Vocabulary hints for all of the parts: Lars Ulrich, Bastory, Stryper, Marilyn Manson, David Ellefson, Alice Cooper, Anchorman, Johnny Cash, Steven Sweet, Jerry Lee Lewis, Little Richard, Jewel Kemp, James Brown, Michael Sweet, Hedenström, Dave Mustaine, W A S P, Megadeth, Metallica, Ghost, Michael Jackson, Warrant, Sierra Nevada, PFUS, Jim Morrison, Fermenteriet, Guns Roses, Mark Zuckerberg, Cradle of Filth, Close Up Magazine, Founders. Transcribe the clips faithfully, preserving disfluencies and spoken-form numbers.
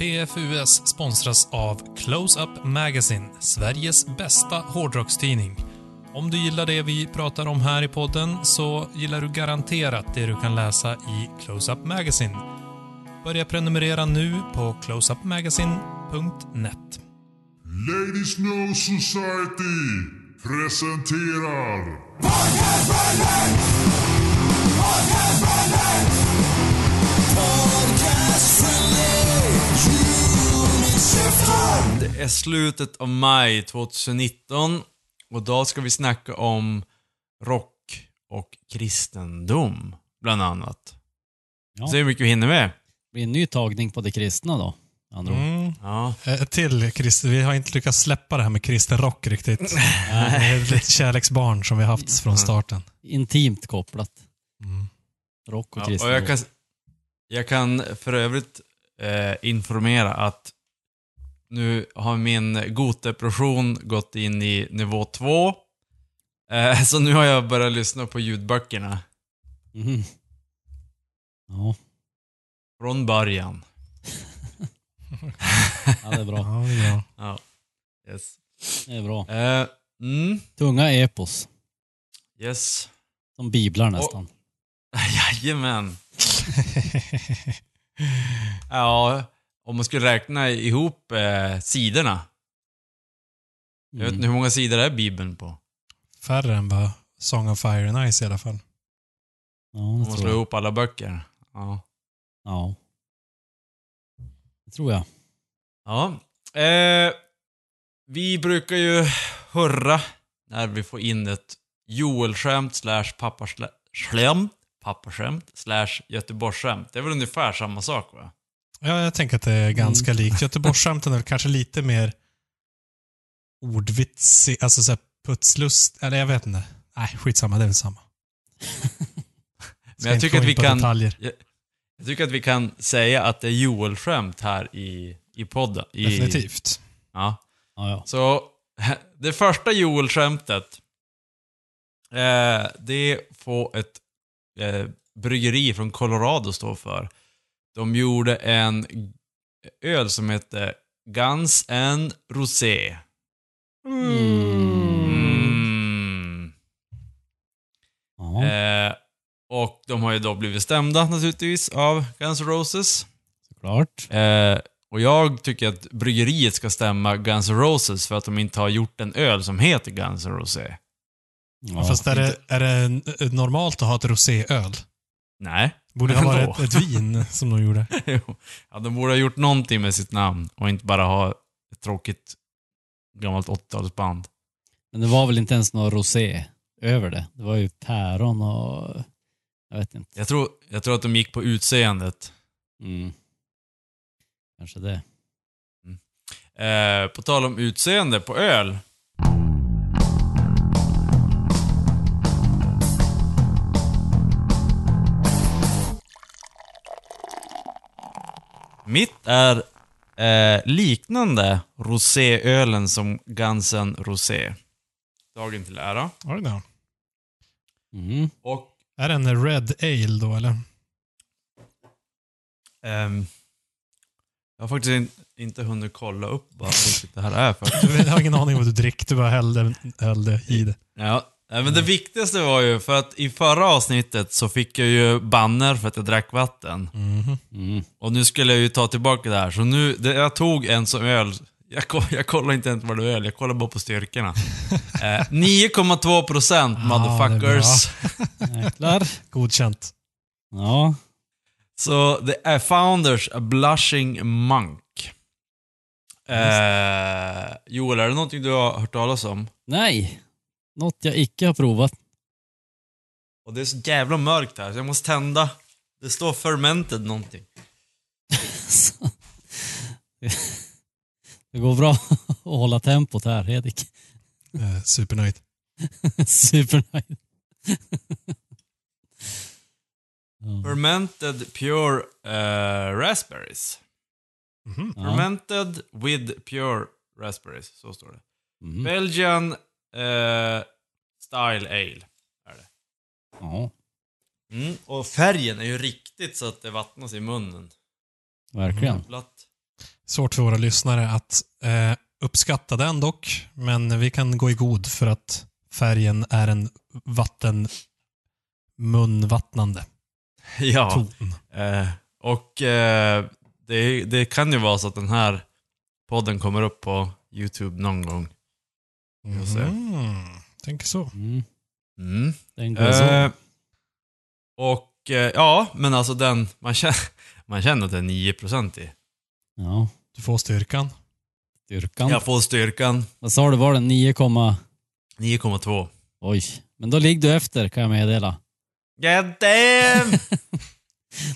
P F U S sponsras av Close Up Magazine, Sveriges bästa hårdrockstidning. Om du gillar det vi pratar om här i podden så gillar du garanterat det du kan läsa i Close Up Magazine. Börja prenumerera nu på close up magazine punkt net. Ladies No Society presenterar Podcast Friday! Podcast Friday! Podcast Friday! Det är slutet av maj tjugonitton och då ska vi snacka om rock och kristendom bland annat. Ja. Så hur mycket vi hinner med. Det blir en ny tagning på det kristna då. Mm. Ja. Eh, till Christer, vi har inte lyckats släppa det här med kristen rock riktigt. Det är ett kärleksbarn som vi har haft från starten. Intimt kopplat. Mm. Rock och kristen. Ja, och jag, kan, jag kan för övrigt eh, informera att nu har min goddepression gått in i nivå två. Eh, så nu har jag börjat lyssna på ljudböckerna. Mm. Ja. Från början. Ja, det är bra. Ja, det är bra. Ja. Yes. Det är bra. Eh, mm. Tunga epos. Yes. Som biblar nästan. Oh. Jajamän. Ja, om man skulle räkna ihop eh, sidorna. Mm. Jag vet inte hur många sidor är Bibeln på. Färre än bara Song of Fire and Ice i alla fall. Ja, om man slår ihop alla böcker. Ja. Ja. Tror jag. Ja. Eh, vi brukar ju hurra när vi får in ett Joel-skämt slash pappaskämt pappaskämt slash Göteborgsskämt. Det är väl ungefär samma sak, va? Ja, jag tänker att det är ganska mm. likt. Göteborgsskämten är kanske lite mer ordvitsig, alltså så här putslust, eller jag vet inte. Nej, skitsamma, det är väl samma. Men jag tycker att vi kan... Detaljer. Jag tycker att vi kan säga att det är Joel-skämt här i, i podden. I, Definitivt. Ja. Ah, ja. Så det första Joel-skämtet eh, det får ett eh, bryggeri från Colorado stå för. De gjorde en öl som hette Guns and Rosé. Mm. Mm. Ah. Eh, Och de har ju då blivit stämda naturligtvis av Guns Roses. Såklart. Eh, och jag tycker att bryggeriet ska stämma Guns Roses för att de inte har gjort en öl som heter Guns Rosé. Ja, fast är det, är det normalt att ha ett roséöl? Nej. Borde det vara ett, ett vin som de gjorde? Ja, de borde ha gjort någonting med sitt namn och inte bara ha ett tråkigt gammalt åttiotalsband. Men det var väl inte ens någon rosé över det? Det var ju päron och... Jag vet inte. Jag tror, jag tror att de gick på utseendet. Mm. Kanske det. Mm. Eh, på tal om utseende på öl. Mitt är eh, liknande roséölen som Gansen Rosé. Dagen till ära. Ja, det är. Mm. Och är det en Red Ale då, eller? Um, jag har faktiskt in, inte hunnit kolla upp vad det här är för. Jag har ingen aning om vad du drick, du bara hällde, hällde i det. Ja, men det viktigaste var ju för att i förra avsnittet så fick jag ju banner för att jag drack vatten. Mm. Mm. Och nu skulle jag ju ta tillbaka det här. Så nu, det, jag tog en som öl. Jag, jag kollar inte ens vad det är, jag kollar bara på styrkorna. Eh, nio komma två procent motherfuckers. Ja, godkänt. Ja. Så det är Founders A Blushing Monk. Eh, Joel, är det någonting du har hört talas om? Nej, något jag icke har provat. Och det är så jävla mörkt här så jag måste tända. Det står fermented någonting. Det går bra att hålla tempot här, Hedvig. Eh, supernöjd. Supernöjd. Fermented pure uh, raspberries. Mm-hmm. Fermented ja. With pure raspberries, så står det. Mm. Belgian uh, style ale är det. Ja. Mm. Och färgen är ju riktigt så att det vattnas i munnen. Verkligen. Mm. Platt. svårt för våra lyssnare att eh, uppskatta den dock, men vi kan gå i god för att färgen är en vatten munvattnande ja. ton. Eh, och eh, det, det kan ju vara så att den här podden kommer upp på YouTube någon gång. Mm. Tänk så. Mm. Mm. Tänk eh, så. Och eh, ja, men alltså den man känner, man känner att det är nio procent i. Ja. Du får styrkan. Styrkan. Jag får styrkan. Vad sa du, var den nio komma två? Oj, men då ligger du efter, kan jag meddela. God damn!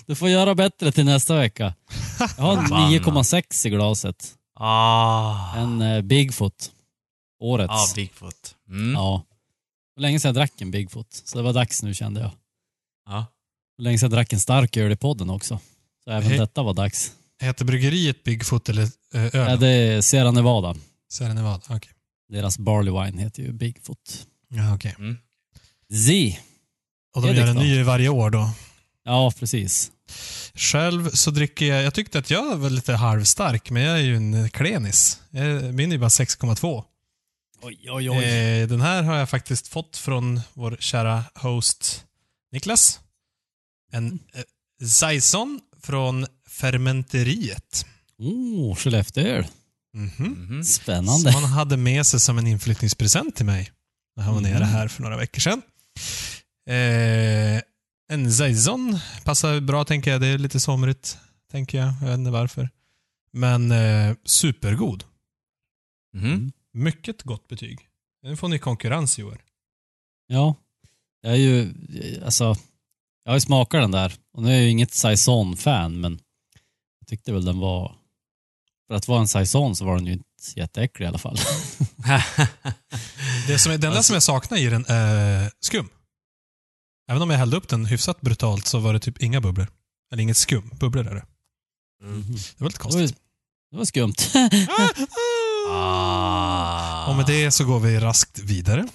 Du får göra bättre till nästa vecka. Jag har nio komma sex i glaset. Ah. En eh, Bigfoot. Årets. Ja, ah, Bigfoot. Mm. Ja. Hur länge sedan jag drack en Bigfoot. Så det var dags nu, kände jag. Ja. Hur länge sedan jag drack en stark öl i podden också. Så även He- detta var dags. Heter bryggeriet Bigfoot eller eh, öl? Ja, det är Sierra Nevada. Sierra Nevada, okej. Okay. Deras barley wine heter ju Bigfoot. Ja, okej. Okay. Mm. Z. Och de gör en ny varje år då. Ja, precis. Själv så dricker jag, jag tyckte att jag var lite halvstark, men jag är ju en klenis. Min är bara sex komma två. Oj, oj, oj. Eh, den här har jag faktiskt fått från vår kära host Niklas. En mm. eh, Saison från Fermenteriet. Oh, Skellefteå. Mm-hmm. Mm-hmm. Spännande. Som man hade med sig som en inflyttningspresent till mig när han var mm. nere här för några veckor sedan. Eh, en Saison passar bra, tänker jag. Det är lite somrigt, tänker jag. Jag vet inte varför. Men eh, supergod. Mm. Mycket gott betyg. Nu får ni konkurrens i år. Ja. Jag är ju, alltså, jag har ju smakat den där. Och nu är jag ju inget Saison-fan, men jag tyckte väl den var, för att vara en Saison så var den ju inte jätteäcklig i alla fall. Det som är, den där som jag saknar i den är skum. Även om jag hällde upp den hyfsat brutalt så var det typ inga bubblor. Eller inget skum. Bubblor är det. Mm. Det var lite konstigt. Det var, det var skumt. Ah. Och med det så går vi raskt vidare.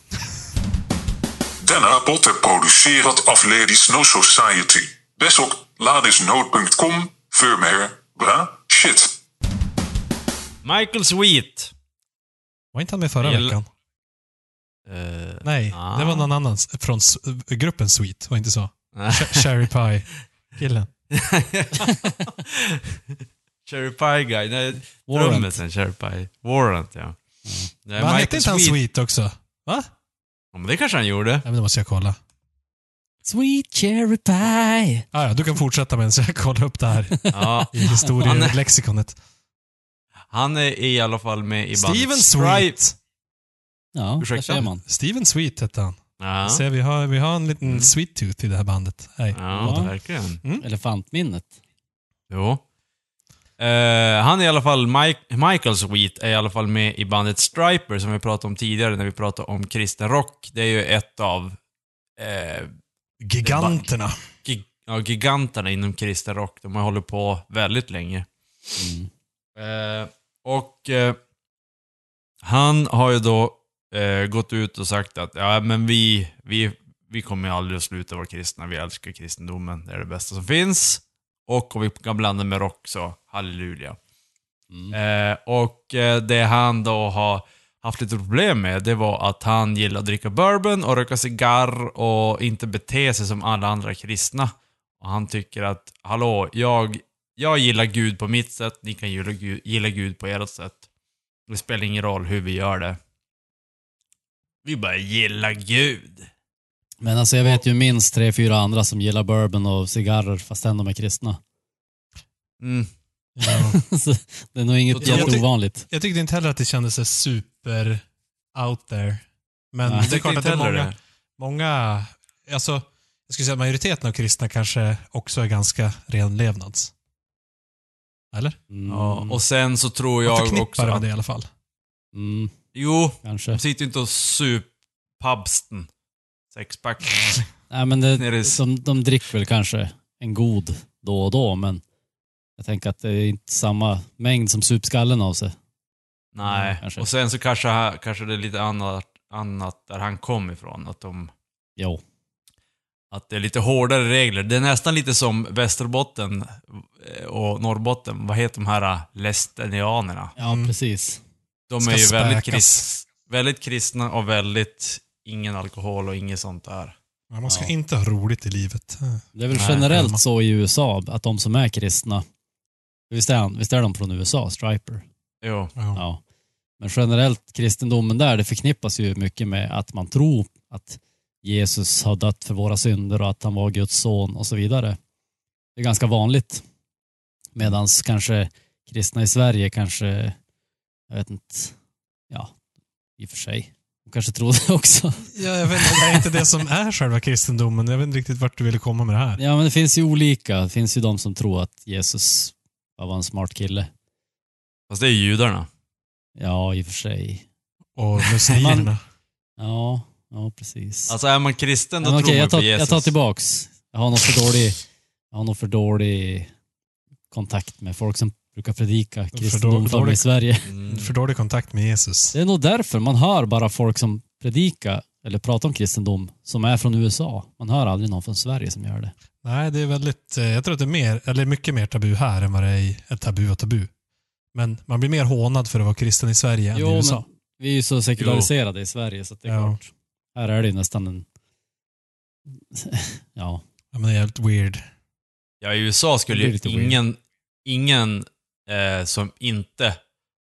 Denna podd är producerad av Ladies No Society. Besök ladies no dot com för mer bra shit. Michael Sweet. Var inte han med förra L- veckan? Uh, Nej, ah. det var någon annan från s- gruppen Sweet, var inte så? Cherry Pie killen. Cherry Pie guy. Nej, Warrant. Cherry Pie. Warrant, ja. Mm. Nej, men han hette inte han Sweet också? Va? Ja, men det kanske han gjorde. Nej, men det måste jag kolla. Sweet Cherry Pie. Ah, ja, du kan fortsätta med en så jag kollar upp det här. Ja. I historielexikonet. Han är i alla fall med i bandet Steven Sweet. Ja, ursäkta man. Steven Sweet hette han. Ja. Så vi har, vi har en liten mm. sweet tooth i det här bandet. Hey. Ja, ja, verkligen. Mm. Elefantminnet. Jo. Uh, han är i alla fall, Mike, Michael Sweet är i alla fall med i bandet Stryper som vi pratade om tidigare när vi pratade om kristen rock. Det är ju ett av uh, giganterna. Ba- gig- ja, giganterna inom kristen rock. De har hållit på väldigt länge. Mm. Uh, och uh, han har ju då uh, gått ut och sagt att ja, men vi, vi, vi kommer ju aldrig att sluta vara kristna. Vi älskar kristendomen. Det är det bästa som finns. Och om vi kan blanda med rock så halleluja. Mm. Eh, och eh, det han då har haft lite problem med, det var att han gillade att dricka bourbon och röka cigarr och inte bete sig som alla andra kristna. Och han tycker att, hallå, jag, jag gillar Gud på mitt sätt, ni kan gilla Gud, gilla Gud på ert sätt. Det spelar ingen roll hur vi gör det. Vi bara gillar Gud. Men alltså jag vet ju minst tre, fyra andra som gillar bourbon och cigarrer fast ändå är kristna. Mm. Ja. Så det är nog inget jag tyck, ovanligt. Jag tyckte inte heller att det kändes super out there. Men ja, det är klart att det är många, det. många alltså, jag skulle säga att majoriteten av kristna kanske också är ganska renlevnads. Eller? Mm. Ja, och sen så tror jag också... Man förknippar också att, det i alla fall. Mm. Jo, kanske. De sitter ju inte och superpubsten. Sexpack. Nej, men det, som, de dricker väl kanske en god då och då, men jag tänker att det är inte samma mängd som supskallen av sig. Nej, kanske. Och sen så kanske, kanske det är lite annat, annat där han kom ifrån. Att de, jo. Att det är lite hårdare regler. Det är nästan lite som Västerbotten och Norrbotten. Vad heter de här lästenianerna? Ja, precis. De ska är ju väldigt, krist, väldigt kristna och väldigt ingen alkohol och inget sånt där. Men man ska ja. inte ha roligt i livet. Det är väl Nej, generellt man... så i U S A att de som är kristna, visst är, visst är de från U S A, Stryper? Jo. Ja. Ja. Men generellt kristendomen där, det förknippas ju mycket med att man tror att Jesus har dött för våra synder och att han var Guds son och så vidare. Det är ganska vanligt. Medan kanske kristna i Sverige kanske, jag vet inte, ja, i och för sig. De kanske tror det också. Ja, jag vet inte, det är inte det som är själva kristendomen. Jag vet inte riktigt vart du ville komma med det här. Ja, men det finns ju olika. Det finns ju de som tror att Jesus var en smart kille. Fast det är judarna. Ja, i och för sig. Och muslimerna. Ja. Ja, precis. Alltså är man kristen då, men tror okej, man på Jesus. Jag tar tillbaks. Jag har nog för dålig, jag har nog för dålig kontakt med folk som brukar predika kristendom för dålig, i Sverige. Mm. För dålig kontakt med Jesus. Det är nog därför man hör bara folk som predikar eller pratar om kristendom som är från U S A. Man hör aldrig någon från Sverige som gör det. Nej, det är väldigt, jag tror att det är mer, eller mycket mer tabu här än vad det är ett tabu och tabu. Men man blir mer hånad för att vara kristen i Sverige jo, än i U S A. Men vi är ju så sekulariserade jo. i Sverige så att det är ja. klart. Här är det ju nästan en... ja. ja, men det är helt weird. Ja, i U S A skulle ju ingen, weird. ingen eh, som inte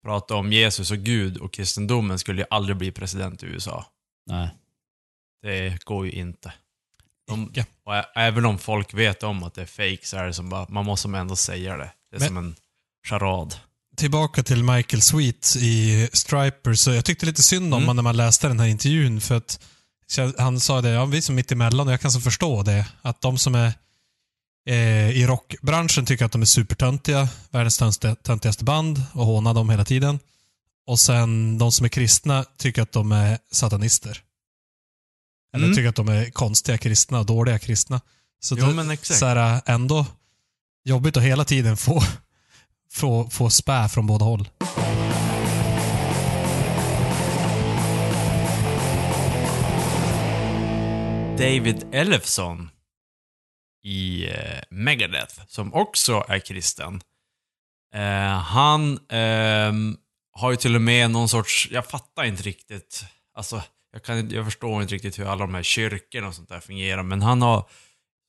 pratar om Jesus och Gud och kristendomen skulle ju aldrig bli president i U S A. Nej. Det går ju inte. De, och även om folk vet om att det är fake så är det som bara, man måste ändå säga det. Det är men, som en charad. Tillbaka till Michael Sweet i Stryper, så jag tyckte lite synd om mm. man när man läste den här intervjun, för att han sa det, ja, vi som mitt emellan, och jag kan så förstå det, att de som är eh, i rockbranschen tycker att de är supertöntiga, världens töntigaste band och hånar dem hela tiden, och sen de som är kristna tycker att de är satanister eller mm. tycker att de är konstiga kristna och dåliga kristna, så jo, det är ändå jobbigt att hela tiden få Få, få spär från båda håll. David Ellefson i Megadeth, som också är kristen. Eh, han eh, har ju till och med någon sorts... Jag fattar inte riktigt. Alltså, jag, kan, jag förstår inte riktigt hur alla de här kyrkorna och sånt där fungerar. Men han har...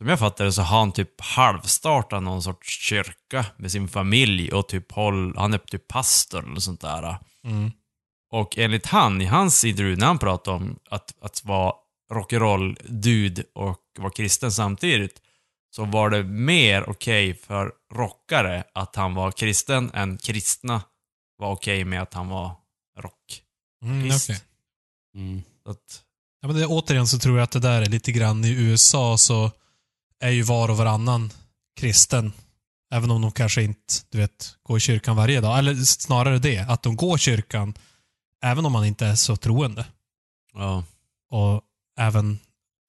Som jag fattar det så har han typ halvstartat någon sorts kyrka med sin familj och typ håll, han är typ pastor och sånt där. Mm. Och enligt han, i hans intervju när han pratar om att, att vara rock'n'roll dude och vara kristen samtidigt, så var det mer okej okay för rockare att han var kristen än kristna var okej okay med att han var rock. Mm, okay. mm. Så att... ja, men det, återigen så tror jag att det där är lite grann i U S A, så är ju var och varannan kristen. Även om de kanske inte, du vet, går i kyrkan varje dag. Eller snarare det, att de går i kyrkan även om man inte är så troende. Ja. Och även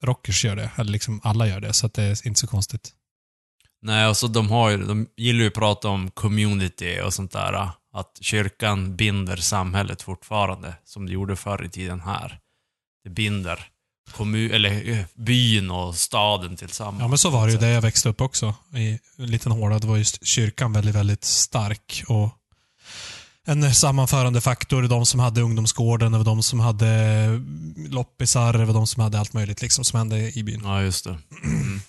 rockers gör det. Eller liksom alla gör det, så att det är inte så konstigt. Nej, och så de har ju, de gillar ju att prata om community och sånt där. Att kyrkan binder samhället fortfarande, som det gjorde förr i tiden här. Det binder kommun, eller byn och staden tillsammans. Ja, men så var det ju där jag växte upp också. I en liten håla, det var just kyrkan väldigt, väldigt stark. Och en sammanförande faktor, de som hade ungdomsgården, och de som hade loppisar, och de som hade allt möjligt liksom, som hände i byn. Ja, just det. Mm.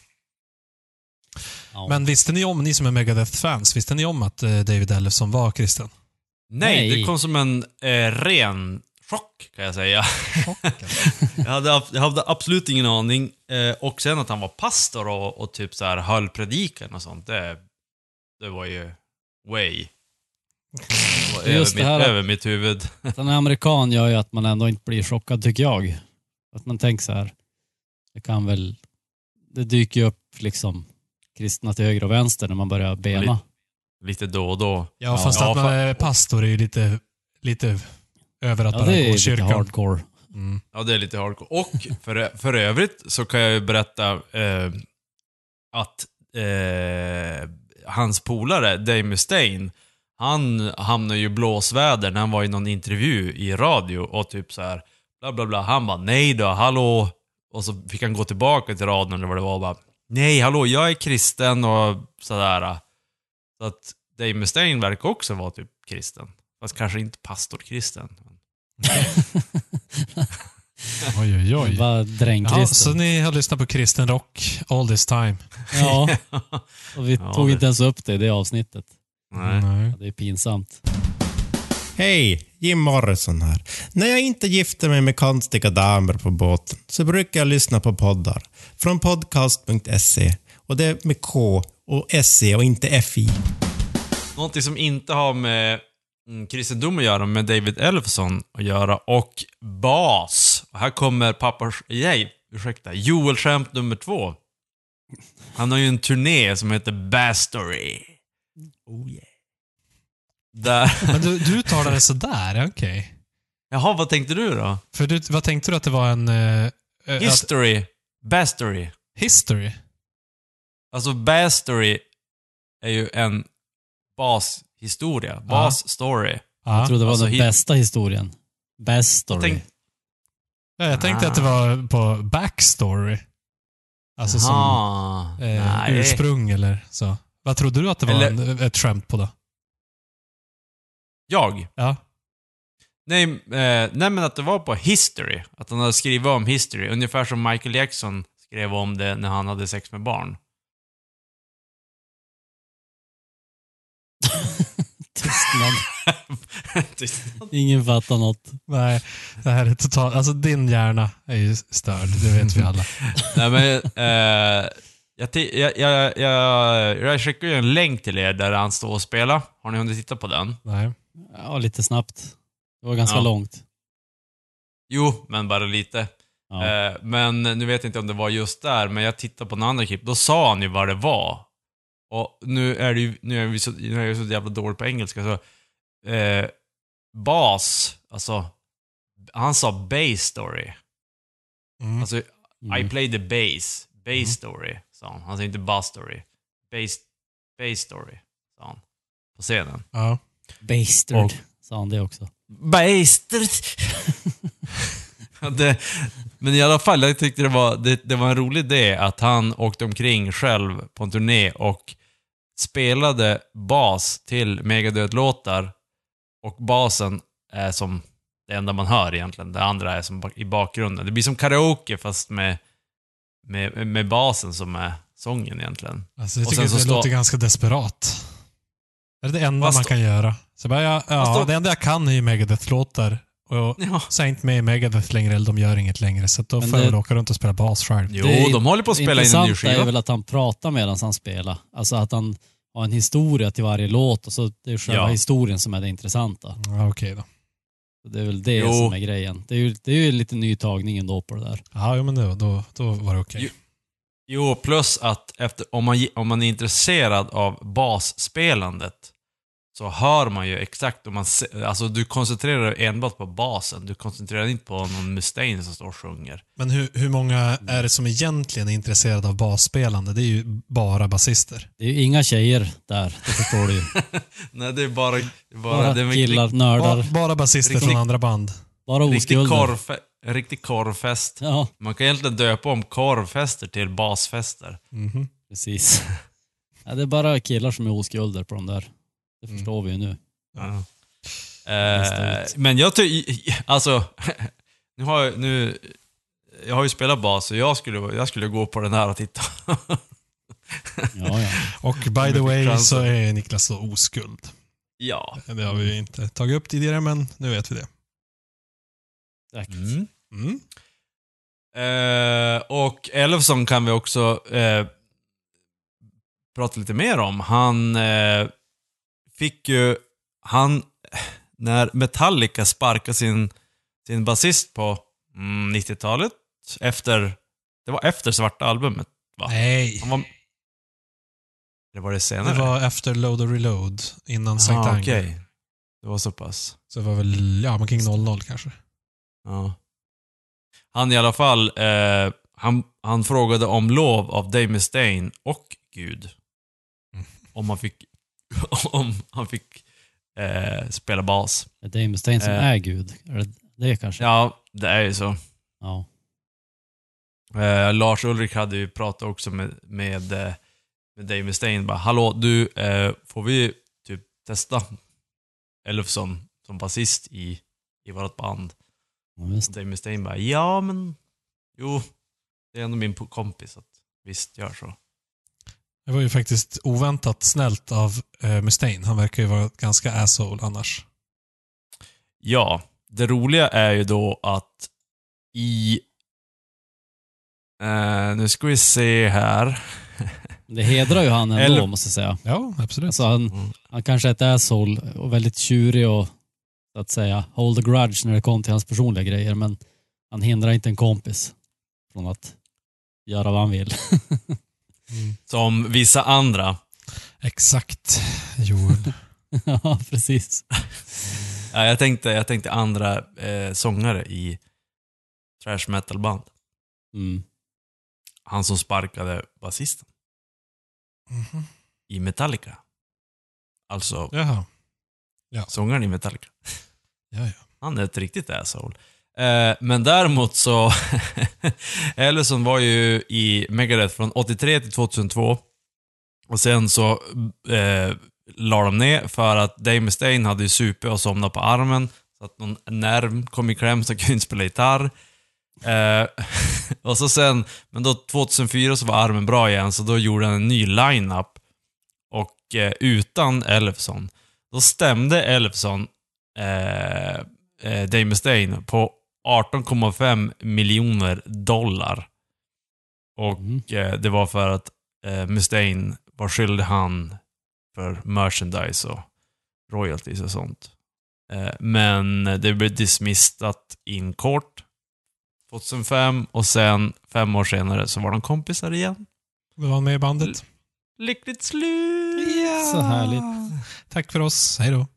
Men visste ni om, ni som är Megadeth-fans, visste ni om att David Ellefson var kristen? Nej, det kom som en eh, ren... chock kan jag säga. jag, hade, jag hade absolut ingen aning. Eh, och sen att han var pastor och, och typ så här höll predikan och sånt. Det, det var ju way. Det var över, det här, mitt, över mitt huvud. Att han är amerikan gör ju att man ändå inte blir chockad, tycker jag. Att man tänker så här. Det kan väl... Det dyker ju upp liksom kristna till höger och vänster när man börjar bena. Lite, lite då och då. Ja, fast ja, att man är pastor är ju lite... lite över att ja, bara det är lite hardcore. Mm. Ja, det är lite hardcore. Och för, för övrigt så kan jag ju berätta eh, att eh, hans polare, Dave Mustaine, han hamnade ju blåsväder när han var i någon intervju i radio och typ så här, bla bla bla. Han bara, nej då, hallå, Och så fick han gå tillbaka till raden eller vad det var och bara, nej hallå, jag är kristen och sådär. Så att Dave Mustaine verkar också vara typ kristen. Fast kanske inte pastorkristen. Oj, oj, oj. Bara drängkristen. Ja, så ni har lyssnat på kristen rock all this time. Ja, och vi ja, tog det. Inte ens upp det i det avsnittet. Nej. Nej. Ja, det är pinsamt. Hej, Jim Morrison här. När jag inte gifter mig med konstiga damer på båten så brukar jag lyssna på poddar från podcast punkt se, och det är med K och S E och inte F I. Någonting som inte har med kristendom att göra, med David Ellefson att göra, och bas. Och här kommer pappas, nej, ursäkta, Jewel Kemp nummer två. Han har ju en turné som heter Bastory. Oh yeah. Där. Men du, du uttalade det sådär, okej. Okay. Jaha, vad tänkte du då? För du, vad tänkte du att det var en... Uh, History. Att... Bastory. History? Alltså Bastory är ju en bashistoria. Basstory. Ja. Jag trodde det var alltså den hit... bästa historien. Bastory. Tänk... Ja, jag tänkte ah. att det var på backstory. Alltså Aha. som eh, ursprung eller så. Vad trodde du att det var eller... en, ett skämt på då? Jag? Ja. Nej, eh, nej, men att det var på history. Att han hade skrivit om history. Ungefär som Michael Jackson skrev om det när han hade sex med barn. Tystnad. Tystnad. Ingen fattar något. Nej, det här är totalt... Alltså, din hjärna är ju störd. Det vet vi alla. Nej, men... Eh, jag, t- jag, jag, jag, jag skickar ju en länk till er där han står och spelar. Har ni hunnit titta på den? Nej. Ja, lite snabbt. Det var ganska ja. långt. Jo, men bara lite. Ja. Eh, men nu vet jag inte om det var just där, men jag tittade på en annan klipp. Då sa han ju vad det var. Och nu är det ju, nu är vi så, nu är jag så jävla dålig på engelska. Så, eh, bas, alltså han sa bass story. Mm. Alltså, mm. I play the bass. Bass mm. story, sa han. Han sa inte bass story. Bass, bass story, sa han. På scenen. Ja. Bastard, och, sa han det också. Bastard! det, men i alla fall, jag tyckte det var, det, det var en rolig idé att han åkte omkring själv på en turné och spelade bas till Megadeth-låtar, och basen är som det enda man hör egentligen. Det andra är som i bakgrunden. Det blir som karaoke fast med, med, med basen som är sången egentligen. Alltså, jag och tycker sen så det stå... låter ganska desperat. Det är det enda fast man kan göra. Så bara, ja, ja, det enda jag kan är ju Megadeth-låtar. Och ja. så är inte med Megadeth längre, eller de gör inget längre. Så då får jag åka runt och spela bas själv. Jo, är, de håller på att spela in en ny skiva. Det är väl att han pratar medan han spelar. Alltså att han har en historia till varje låt. Och så det är själva ja. historien som är det intressanta. Ja, okej då. Så det är väl det jo. som är grejen. Det är ju, det är ju lite nytagning ändå på det där. Ja, jo, men då, då, då var det okej. Okay. Jo, plus att efter, om, man, om man är intresserad av basspelandet så hör man ju exakt om man, alltså du koncentrerar dig enbart på basen. Du koncentrerar dig inte på någon Mustaine som står och sjunger. Men hur, hur många är det som egentligen är intresserade av basspelande? Det är ju bara basister. Det är ju inga tjejer där, det förstår du ju. Nej, det är bara, det är bara, bara det är killar, riktigt, nördar. Bara, bara basister riktigt, från andra band. Bara oskulder. En riktig korvfest. Ja. Man kan egentligen döpa om korvfester till basfester. Mm-hmm. Precis. Ja, det är bara killar som är oskulder på de där. Det förstår mm. vi ju nu. Ja. Eh, men jag ty- alltså nu har jag, nu, jag har ju spelat bas, så jag skulle, jag skulle gå på den här och titta. ja, ja. Och by the way så är Niklas så oskuld. Ja. Det har vi ju inte tagit upp tidigare, men nu vet vi det. Mm. Mm. Eh, och Ellefson kan vi också eh, prata lite mer om. Han eh, fick ju han när Metallica sparkade sin sin basist på mm, nittiotalet, efter det var efter svarta albumet, va? Nej. Var, det var det senare. Det var efter Load och Reload, innan ah, Sankt Anger. Okay. Det var så pass. Så det var väl ja, man kring noll noll kanske. Ja. Han i alla fall eh, han, han frågade om lov av Dave Mustaine och Gud mm. om han fick om han fick eh, spela bas. Dave Mustaine som eh. är Gud, det, det kanske. Ja, det är ju så. Ja. Eh, Lars Ulrich hade ju pratat också med, med, med Dave Mustaine. Bara, hallå du, eh, får vi typ testa Ellefson som basist i, i vårt band? Mm. Dave Mustaine bara, ja men jo, det är ändå min kompis, att visst, gör så. Det var ju faktiskt oväntat snällt av eh, Mustaine. Han verkar ju vara ganska asshole annars. Ja, det roliga är ju då att i... Uh, nu ska vi se här. Det hedrar ju han ändå, Eller... måste jag säga. Ja, absolut. Alltså han, mm. han kanske är ett asshole och väldigt tjurig och så att säga hold the grudge när det kom till hans personliga grejer, men han hindrar inte en kompis från att göra vad han vill. Mm. Som vissa andra. Exakt, Joel. Ja, precis. Ja, jag, tänkte, jag tänkte andra eh, sångare i trash metal band. Mm. Han som sparkade basisten mm-hmm. i Metallica. Alltså Jaha. Ja. Sångaren i Metallica. Jaja. Han är ett riktigt asshole. eh, Men däremot så Ellefson var ju i Megadeth från åttiotre till tjugohundratvå. Och sen så eh, la de ner för att Dave Mustaine hade ju super och somnade på armen, så att någon nerv kom i kläm så kunde inte spela gitarr. Uh, och så sen, men då tjugohundrafyra så var armen bra igen, så då gjorde han en ny lineup och uh, utan Ellefson. Då stämde Ellefson uh, uh, Dave Mustaine på arton komma fem miljoner dollar och mm. uh, det var för att uh, Mustaine var skyldig han för merchandise och royalties och sånt. Uh, men det blev dismissat in kort tjugohundrafem, och sen fem år senare så var de kompisar igen. Det var med i bandet. L- lyckligt slut! Yeah. Så härligt. Tack för oss. Hej då.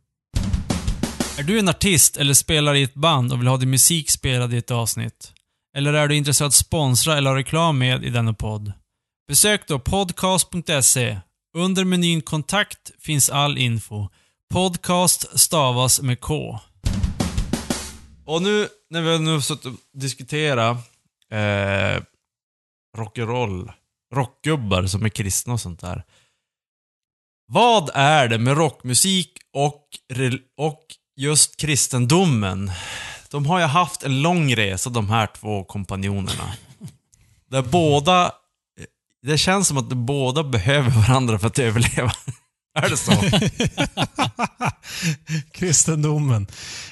Är du en artist eller spelar i ett band och vill ha din musik spelad i ett avsnitt? Eller är du intresserad att sponsra eller ha reklam med i denna podd? Besök då podcast punkt se. Under menyn kontakt finns all info. Podcast stavas med K. Och nu när vi nu satt och diskutera eh, rock'n'roll, rockgubbar som är kristna och sånt där. Vad är det med rockmusik och, och just kristendomen? De har ju haft en lång resa, de här två kompanjonerna. Där båda, det känns som att de båda behöver varandra för att överleva. Är det så? Kristendomen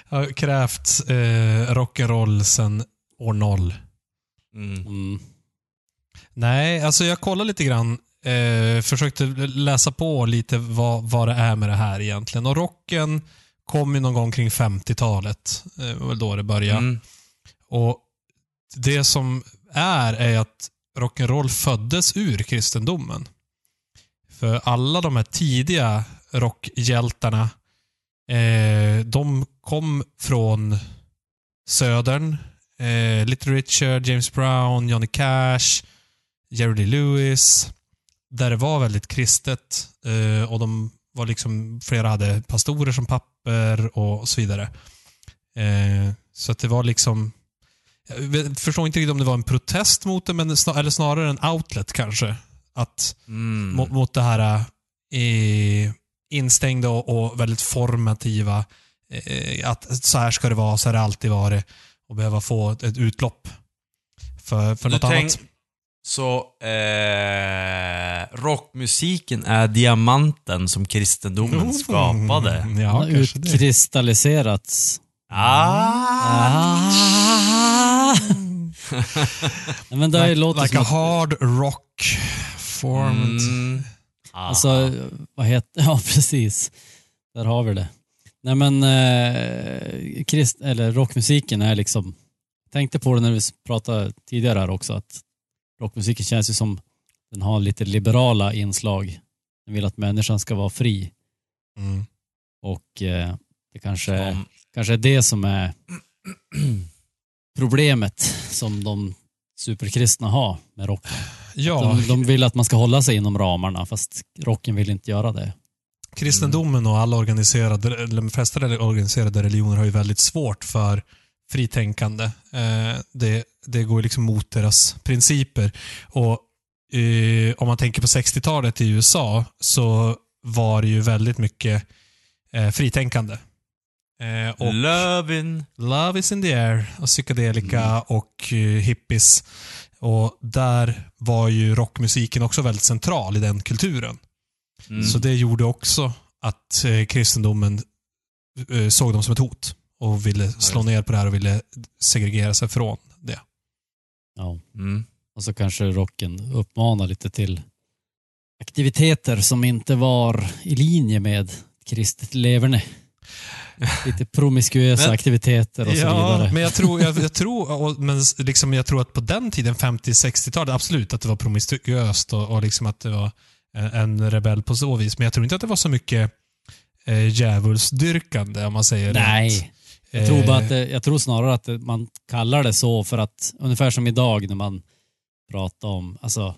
har krävt eh, rock'n'roll sedan år noll. Mm. Mm. Nej, alltså jag kollade lite grann. Eh, försökte läsa på lite vad, vad det är med det här egentligen. Och rocken kom ju någon gång kring femtiotalet. Eh, väl då det började. Mm. Och det som är är att rock'n'roll föddes ur kristendomen. För alla de här tidiga rockhjältarna, eh, de kom från södern. Eh, Little Richard, James Brown, Johnny Cash, Jerry Lee Lewis. Där det var väldigt kristet. Eh, och de var liksom, flera hade pastorer som papper och så vidare. Eh, så att det var liksom... Jag förstår inte riktigt om det var en protest mot det, men snar- eller snarare en outlet kanske. Att mm. mot, mot det här eh, instängda och, och väldigt formativa, eh, att så här ska det vara, så här har det alltid varit, och behöva få ett, ett utlopp för, för något tänk, annat. Så eh, rockmusiken är diamanten som kristendomen oh. skapade. Mm, ja, utkristalliserats. Ah. Ah. Men det låter like, like som a hard rock formed. Mm. Alltså, vad heter? Ja, precis. Där har vi det. Nej men eh, krist eller rockmusiken är liksom, tänkte på det när vi pratade tidigare här också, att rockmusiken känns ju som den har lite liberala inslag. Den vill att människan ska vara fri. Mm. Och eh, det kanske som... kanske är det som är problemet som de superkristna har med rock. Ja. De, de vill att man ska hålla sig inom ramarna, fast rocken vill inte göra det. Kristendomen och alla organiserade, de flesta organiserade religioner har ju väldigt svårt för fritänkande. Eh, det, det går liksom mot deras principer. Och eh, om man tänker på sextiotalet i U S A så var det ju väldigt mycket eh, fritänkande. Eh, och love, in. love is in the air och psykedelika mm. och eh, hippies. Och där var ju rockmusiken också väldigt central i den kulturen. Mm. Så det gjorde också att eh, kristendomen eh, såg dem som ett hot och ville slå ner på det här och ville segregera sig från det. Ja. Mm. Och så kanske rocken uppmanar lite till aktiviteter som inte var i linje med kristet leverne. Lite promiskuösa men, aktiviteter och så ja, vidare. Men jag tror, jag, jag tror och, men liksom jag tror att på den tiden, femtio-sextiotalet, absolut att det var promiskuöst och, och liksom att det var en rebell på så vis. Men jag tror inte att det var så mycket eh, djävulsdyrkande om man säger. Nej, jag tror, bara att det, jag tror snarare att man kallar det så för att ungefär som idag när man pratar om alltså,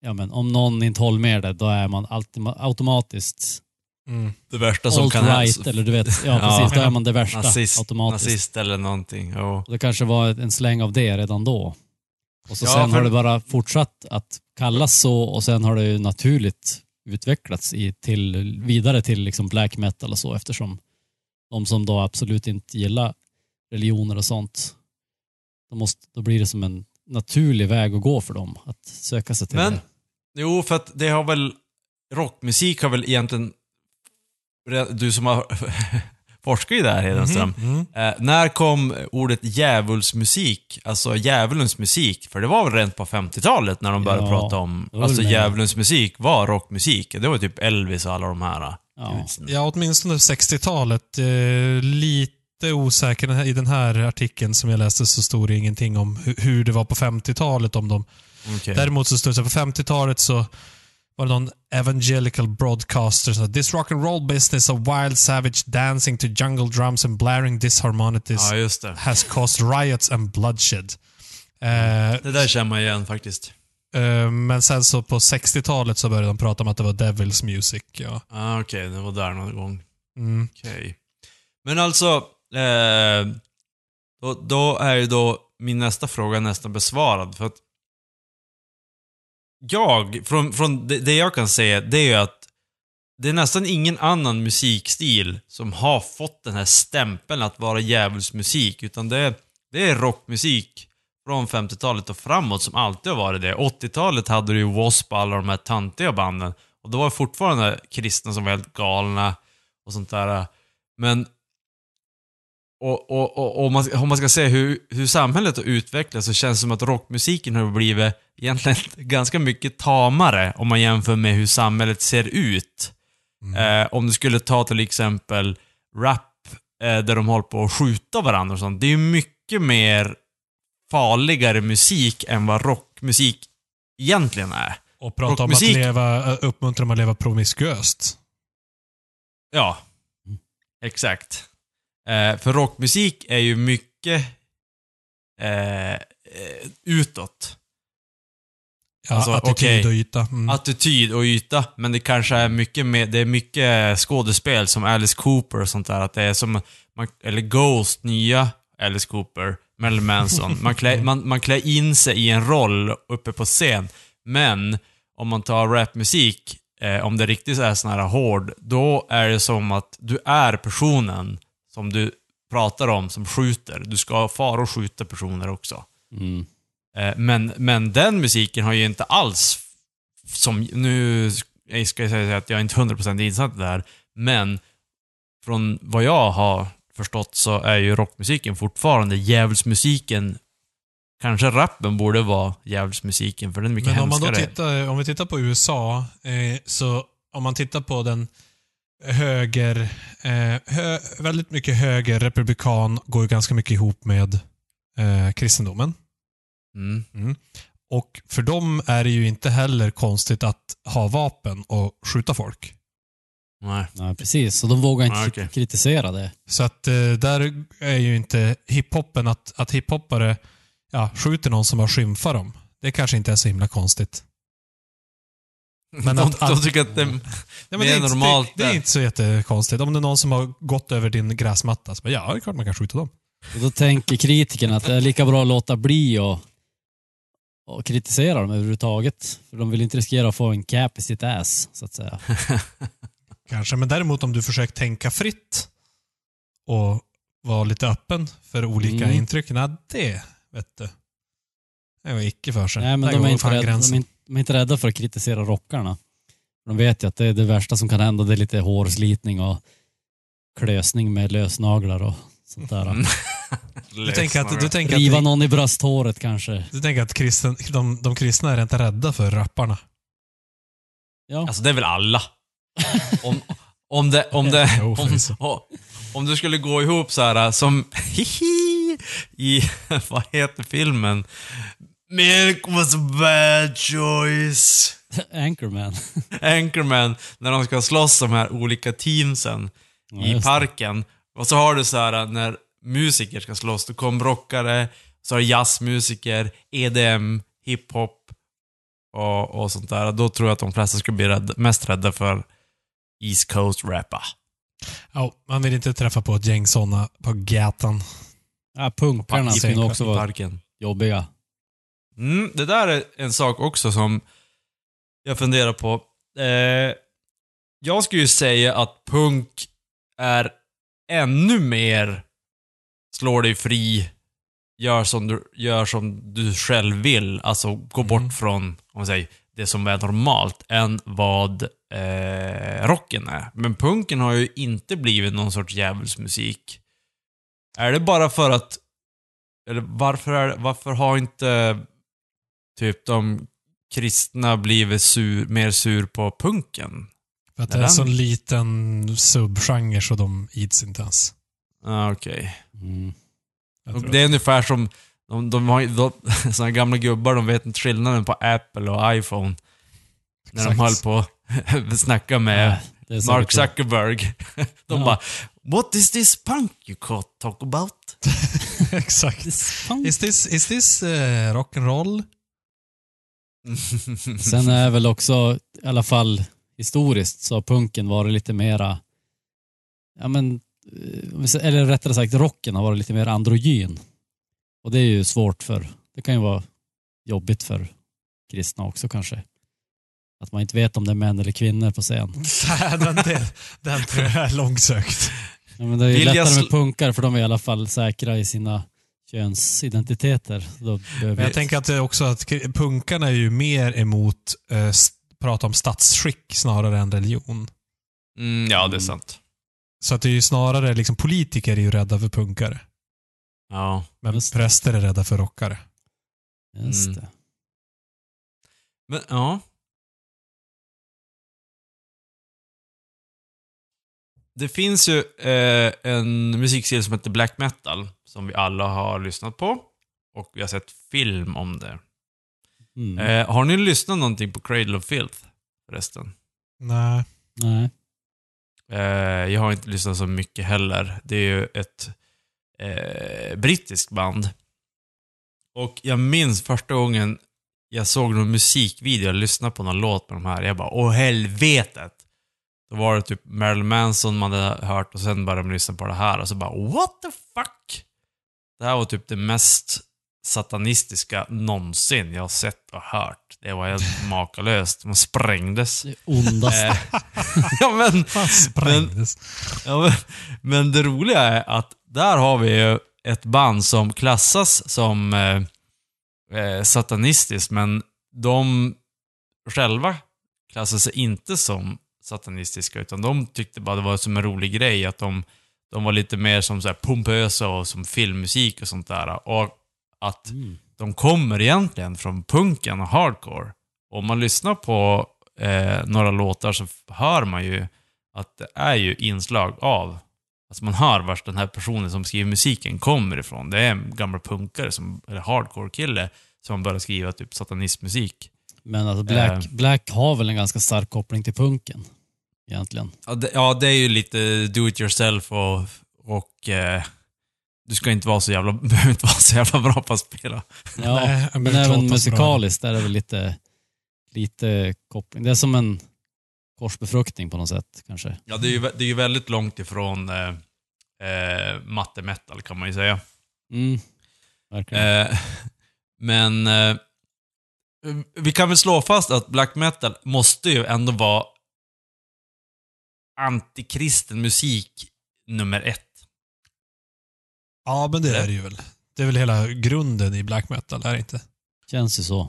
ja, men om någon inte håller med det, då är man alltid, automatiskt mm. det värsta som kan right, eller du vet, ja, precis, då är man det värsta nazist, automatiskt. Nazist eller någonting. Oh. Det kanske var en släng av det redan då. Och så ja, sen för... har det bara fortsatt att kallas så och sen har det ju naturligt utvecklats i, till, vidare till liksom black metal och så, eftersom de som då absolut inte gillar religioner och sånt då, måste, då blir det som en naturlig väg att gå för dem att söka sig till. Men, det. Jo, för att det har väl rockmusik har väl egentligen du som har forskat i det här Hedenström. Mm, mm. Eh, när kom ordet djävulsmusik, alltså djävulens musik, för det var väl rent på femtiotalet när de började ja. prata om alltså djävulens musik var rockmusik. Det var typ Elvis och alla de här. Ja, ja åtminstone sextiotalet. Eh, lite osäker i den här artikeln som jag läste så stod det ingenting om hu- hur det var på femtiotalet om dem. Okay. Däremot så stod det på femtiotalet så var det någon evangelical broadcaster som sa this rock and roll business of wild savage dancing to jungle drums and blaring disharmonities ja, has caused riots and bloodshed. Mm. Uh, det där känner man igen faktiskt. Uh, men sen så på sextiotalet så började de prata om att det var devil's music. Ja. Ah, okej, okay, det var där någon gång. Mm. Okay. Men alltså, eh, då, då är ju då min nästa fråga nästan besvarad för att Jag, från, från det jag kan säga det är att det är nästan ingen annan musikstil som har fått den här stämpeln att vara djävulsmusik, utan det, det är rockmusik från femtiotalet och framåt som alltid har varit det. åttiotalet hade du ju W A S P och alla de här tantiga banden och det var fortfarande kristna som var helt galna och sånt där. Men och, och, och, och man, om man ska se hur, hur samhället har utvecklats så känns det som att rockmusiken har blivit egentligen ganska mycket tamare om man jämför med hur samhället ser ut. Mm. Eh, om du skulle ta till exempel rap eh, där de håller på att skjuta varandra och sånt. Det är ju mycket mer farligare musik än vad rockmusik egentligen är. Och prata om att leva, uppmuntra dem att leva promiskuöst. Ja, mm. exakt. Eh, för rockmusik är ju mycket eh, utåt. Ja, alltså, attityd, okay. och yta. Mm. attityd och yta. Men det kanske är mycket, med, det är mycket skådespel som Alice Cooper och sånt där. Att det är som, man, eller Ghost, nya Alice Cooper, Marilyn Manson. Man klär, man, man klär in sig i en roll uppe på scen. Men om man tar rapmusik, eh, om det riktigt är sån här hård, då är det som att du är personen som du pratar om som skjuter. Du ska fara och skjuta personer också. Mm. Men, men den musiken har ju inte alls som, nu ska jag säga att jag är inte hundra procent insatt där, men från vad jag har förstått så är ju rockmusiken fortfarande djävulsmusiken. Kanske rappen borde vara djävulsmusiken för den är mycket men hemskare. Om, man då tittar, om vi tittar på U S A eh, så om man tittar på den höger eh, hö, väldigt mycket höger republikan går ju ganska mycket ihop med eh, kristendomen. Mm. Mm. Och för dem är det ju inte heller konstigt att ha vapen och skjuta folk. Nej, Nej precis. Så de vågar inte ah, okay. kritisera det. Så att där är ju inte hiphoppen att, att hiphoppare ja, skjuter någon som har skymfar dem. Det kanske inte är så himla konstigt. Men de, de tycker att det, nej, men det är inte, normalt. Det, det är inte så jättekonstigt. Om det är någon som har gått över din gräsmatta så bara, ja, det är klart man kan skjuta dem. Och då tänker kritikerna att det är lika bra att låta bli och, och kritisera dem överhuvudtaget. För de vill inte riskera att få en cap i sitt ass, så att säga. Kanske, men däremot om du försöker tänka fritt och vara lite öppen för olika mm. intryck. Nej, det vet du. Det var icke för sig. Nej, men de är, inte rädda, de, är inte, de är inte rädda för att kritisera rockarna. De vet ju att det är det värsta som kan hända. Det är lite hårslitning och klösning med lösnaglar och sånt där. Mm. du tänker att, du tänker riva att, någon i brösthåret kanske. Du tänker att kristen, de, de kristna är inte rädda för rapparna? Ja. Alltså det är väl alla. Om, om, det, om, det, om, om, om du skulle gå ihop så här som hihi, i vad heter filmen? Milk was a bad choice. Anchorman. Anchorman, när de ska slåss de här olika teamsen ja, i parken. Det. Och så har du så här när musiker ska slåss, du kommer rockare, så har jazzmusiker, E D M, hiphop och, och sånt där. Då tror jag att de flesta skulle bli rädda, mest rädda för East Coast rappa. Ja, man vill inte träffa på ett gäng sådana på gatan. Ja, punkarna som också var jobbiga. Mm, det där är en sak också som jag funderar på. Eh, jag skulle ju säga att punk är ännu mer slår dig fri, gör som du, gör som du själv vill. Alltså gå bort mm. från om man säger, det som är normalt än vad eh, rocken är. Men punken har ju inte blivit någon sorts djävulsmusik. Är det bara för att eller varför, är, varför har inte typ de kristna blivit sur, mer sur på punken? För att det är en sån liten subgenre så de ids inte ens. Ah, okej. Okay. Mm. Det är det. Ungefär som de, de har de, såna gamla gubbar, de vet inte skillnaden på Apple och iPhone. När exakt. De höll på att snacka med ja, Mark Zuckerberg. De ja. bara, what is this punk you can't talk about? Exakt. Is this, is this uh, rock'n'roll? Sen är väl också, i alla fall historiskt, så punken var lite mera, ja men, eller rättare sagt rocken har varit lite mer androgyn. Och det är ju svårt för, det kan ju vara jobbigt för kristna också kanske. Att man inte vet om det är män eller kvinnor på scen. den, den, den tror jag är långsökt. Ja, men det är ju vill lättare sl- med punkar för de är i alla fall säkra i sina könsidentiteter. Då men jag tänker att det är också att punkarna är ju mer emot eh, prata om statsskick snarare än religion. Mm, ja, det är sant. Så att det är ju snarare liksom politiker är ju rädda för punkare. Ja. Men just präster är rädda för rockare. Just det. Mm. Men ja. Det finns ju eh, en musikstil som heter black metal som vi alla har lyssnat på och vi har sett film om det. Mm. Eh, har ni lyssnat någonting på Cradle of Filth förresten? Nej. Nej. Eh, jag har inte lyssnat så mycket heller. Det är ju ett eh, brittiskt band. Och jag minns första gången jag såg någon musikvideo och lyssnade på någon låt med de här. Jag bara, åh helvetet! Då var det typ Marilyn Manson man hade hört och sen bara lyssna på det här och så bara, what the fuck? Det här var typ det mest satanistiska någonsin jag har sett och hört. Det var helt makalöst. Man sprängdes. Det ondaste. ja, men, sprängdes. Men, ja, men, men det roliga är att där har vi ju ett band som klassas som eh, satanistiskt, men de själva klassar sig inte som satanistiska, utan de tyckte bara det var som en rolig grej, att de, de var lite mer som så här pompösa och som filmmusik och sånt där, och att mm. de kommer egentligen från punken och hardcore. Om man lyssnar på eh, några låtar så hör man ju att det är ju inslag av, alltså man hör vars den här personen som skriver musiken kommer ifrån. Det är en gammal punkare som, eller hardcore kille som börjar skriva typ satanistmusik. Men alltså black, eh. black har väl en ganska stark koppling till punken egentligen. Ja, det, ja, det är ju lite do it yourself och, och eh, du ska inte vara så jävla behöver inte vara så jävla bra på att spela. Ja, men även musikaliskt är det väl lite lite koppling. Det är som en korsbefruktning på något sätt kanske. Ja, det är ju, det är ju väldigt långt ifrån eh, eh, matte metal kan man ju säga. Mm, verkligen. Eh, men eh, vi kan väl slå fast att black metal måste ju ändå vara antikristen musik nummer ett. Ja, men det är det ju väl. Det är väl hela grunden i black metal, är det inte? Känns ju så.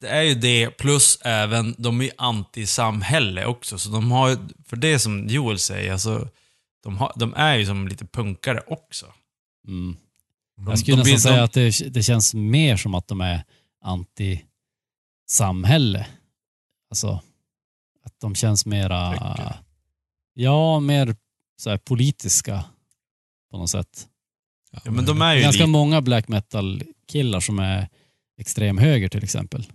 Det är ju det, plus även de är antisamhälle också, så de har, för det som Joel säger, alltså, de, har, de är ju som lite punkare också. Mm. De, Jag skulle de, nästan de, säga de, att det, det känns mer som att de är antisamhälle. Alltså, att de känns mera tycker. Ja, mer så här politiska på något sätt. Ja, men de är ju ganska li- många black metal killar som är extrem höger till exempel.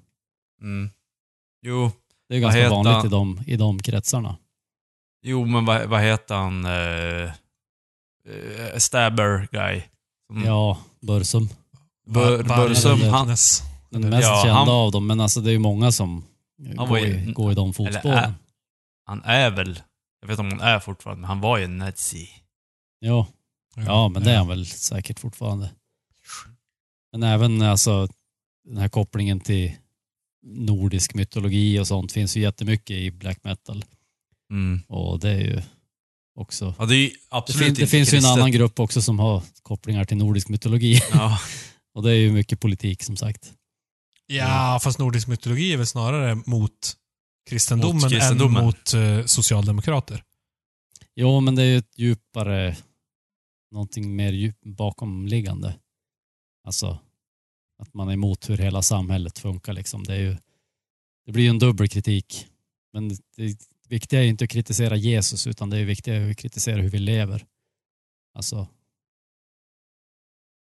Mm. Jo, det är ganska vanligt han? i de i de kretsarna. Jo, men vad, vad heter han uh, uh, Stabber guy? Mm. Ja, Bursum. Bur, Bursum han den mest ja, kända han, av dem, men alltså det är ju många som går i, i, går i de fotspåren. Han är väl, jag vet inte om han är fortfarande, men han var ju en nazi. Ja. Ja, men det är han väl säkert fortfarande. Men även alltså, den här kopplingen till nordisk mytologi och sånt finns ju jättemycket i black metal. Mm. Och det är ju också... Ja, det är ju absolut det fin- det finns ju en annan grupp också som har kopplingar till nordisk mytologi. Ja. Och det är ju mycket politik, som sagt. Ja, fast nordisk mytologi är väl snarare mot kristendomen, mot kristendomen. än mot uh, socialdemokrater. Jo, men det är ju ett djupare... någonting mer djup bakomliggande. Alltså att man är emot hur hela samhället funkar liksom. Det är ju, det blir ju en dubbel kritik. Men det viktiga är ju inte att kritisera Jesus, utan det är viktigare att kritisera hur vi lever. Alltså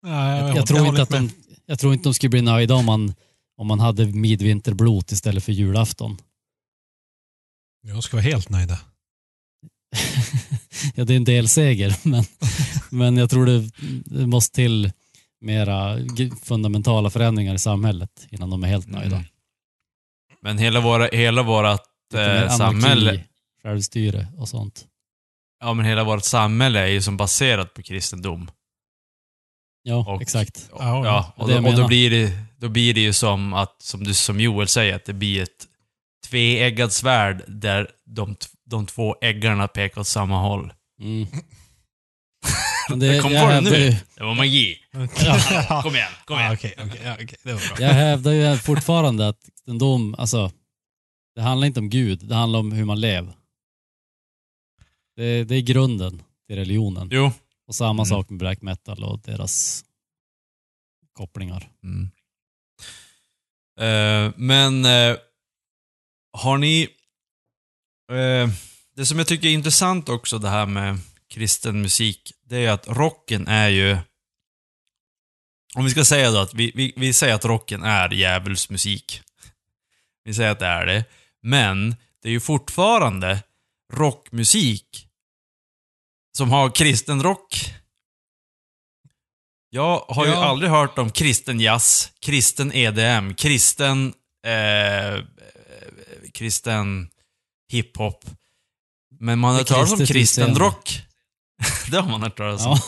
Nej, jag, jag, jag, tror jag, inte att de, jag tror inte de skulle bli nöjda om man, om man hade midvinterblot istället för julafton. Jag ska vara helt nöjda. Ja, det är en del seger, men, men jag tror det, det måste till mera fundamentala förändringar i samhället innan de är helt nöjda. Mm. Men hela våra, hela vårat eh, samhälle, självstyre och sånt. Ja, men hela vårt samhälle är ju som baserat på kristendom. Ja, och, exakt. Och, ja, och, och då blir det, då blir det ju som att, som du, som Joel säger, att det blir ett tveeggat svärd där de de två äggarna pekar åt samma håll. Mm. Det, kom på det nu. Ju... Det var magi. Ja. Kom igen, kom igen. Ah, okay, okay, ja, okay. Det var bra. Jag hävdar ju fortfarande att kristendom, alltså, det handlar inte om Gud, det handlar om hur man lever. Det, det är grunden till religionen. Jo. Och samma mm. sak med black metal och deras kopplingar. Mm. Uh, men uh, har ni... Det som jag tycker är intressant också, det här med kristen musik, det är att rocken är ju, om vi ska säga då att vi, vi, vi säger att rocken är djävulsmusik, vi säger att det är det, men det är ju fortfarande rockmusik som har kristen rock. Jag har ja. ju aldrig hört om kristen jazz, kristen E D M, kristen eh, kristen hiphop. Men man har talat om kristen rock. Det har man hört talas om.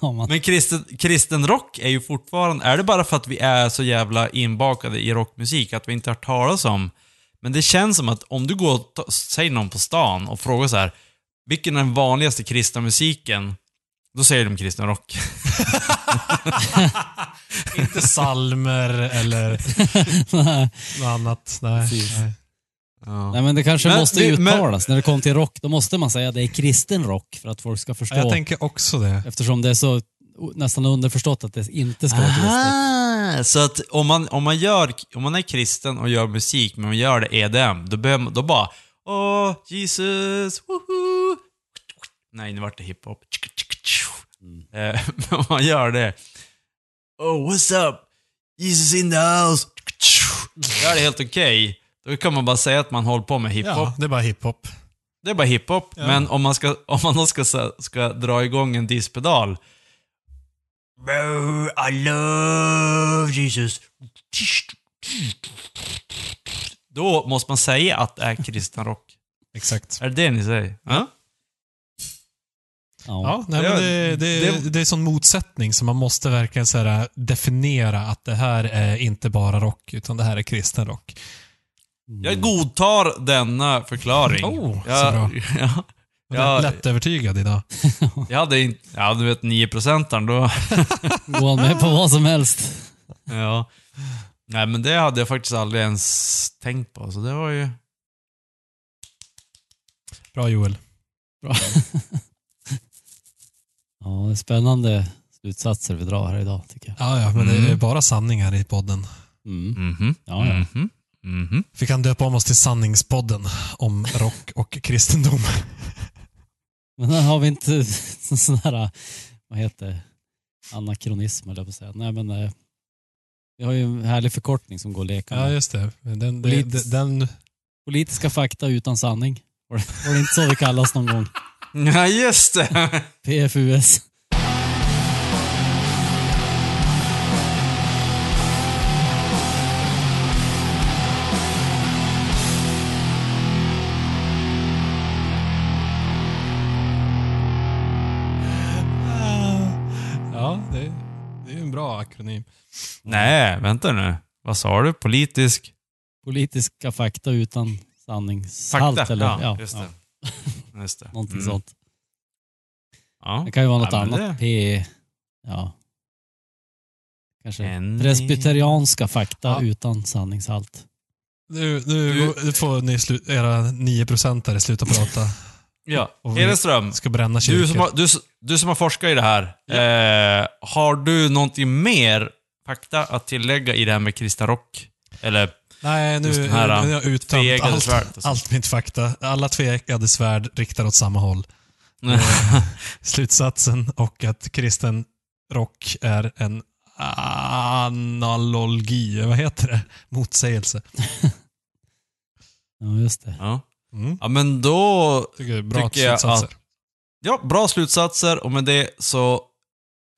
Ja, men kristen, kristen rock är ju fortfarande... Är det bara för att vi är så jävla inbakade i rockmusik att vi inte har talas om? Men det känns som att om du går och säger någon på stan och frågar så här, vilken är den vanligaste kristna musiken? Då säger de kristen rock. Inte salmer eller något annat. Nej, nej. Ja. Nej, men det kanske men, måste uttalas men... när det kommer till rock, då måste man säga att det är kristen rock för att folk ska förstå. Jag tänker också det. Eftersom det är så nästan underförstått att det inte ska vara kristet. Så att om man, om man gör, om man är kristen och gör musik men man gör det E D M, då behöver man, då bara åh, Jesus, woohoo. Nej, nu vart det hiphop. Mm. Men om man gör det, oh, what's up? Jesus in the house. Det är helt okej. Okay. Då kan man bara säga att man håller på med hiphop. Ja, det är bara hiphop. Det är bara hiphop, ja. Men om man ska om man då ska ska dra igång en dispedal. I love Jesus. Då måste man säga att det är kristen rock. Exakt. Är det det ni säger? Ja. Ja, ja nej, men det, det, det, det är en sån motsättning som man måste verkligen så här definiera att det här är inte bara rock utan det här är kristen rock. Mm. Jag godtar denna förklaring. Oh, jag, så bra. Jag, jag, lätt övertygad idag. Jag hade inte, ja du vet nio procent då. Gå med på vad som helst. Ja. Nej, men det hade jag faktiskt aldrig ens tänkt på, så det var ju bra, Joel. Bra. Ja, det är spännande slutsatser vi drar här idag tycker jag. Ja, ja men mm. det är bara sanningar i podden. Mm. Mm-hmm. Ja, ja. Mm-hmm. Mm-hmm. Vi kan döpa om oss till Sanningspodden om rock och kristendom. Men där har vi inte sån där, vad heter, anakronism eller vad säger. Nej, men vi har ju en härlig förkortning som går att leka med. Ja, just det. Den, Politis- den... Politiska fakta utan sanning. Var det inte så vi kallas någon gång? Ja, just det. P F U S. Ja, det är, det är en bra akronym. Nej, vänta nu. Vad sa du? Politisk? Politiska fakta utan sanningshalt. Fakta, eller? Ja, ja, just det. Ja. Just det. Någonting mm. sånt. Ja. Det kan ju vara något ja, annat det. P. Ja. Kanske en... presbyterianska fakta ja. Utan sanningshalt. Nu, nu du... får ni slu- era nio procent i sluta prata. Ja, Hedenström, ska bränna kyrkor. Du som har, du, du som har forskat i det här ja. eh, har du någonting mer fakta att tillägga i det här med kristen rock? Eller nej, nu, här, nu har jag uttömt allt, allt, allt mitt fakta. Alla tvekade svärd riktar åt samma håll. Slutsatsen och att kristen rock är en analogi. Vad heter det? Motsägelse. Ja, just det. Ja, mm. ja men då tycker, bra tycker jag att... Ja, bra slutsatser. Och med det så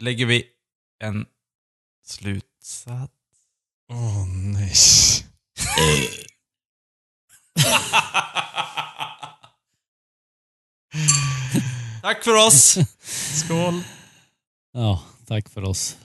lägger vi en slutsats. Åh, oh, nej. Tack för oss. Skål. Ja, tack för oss.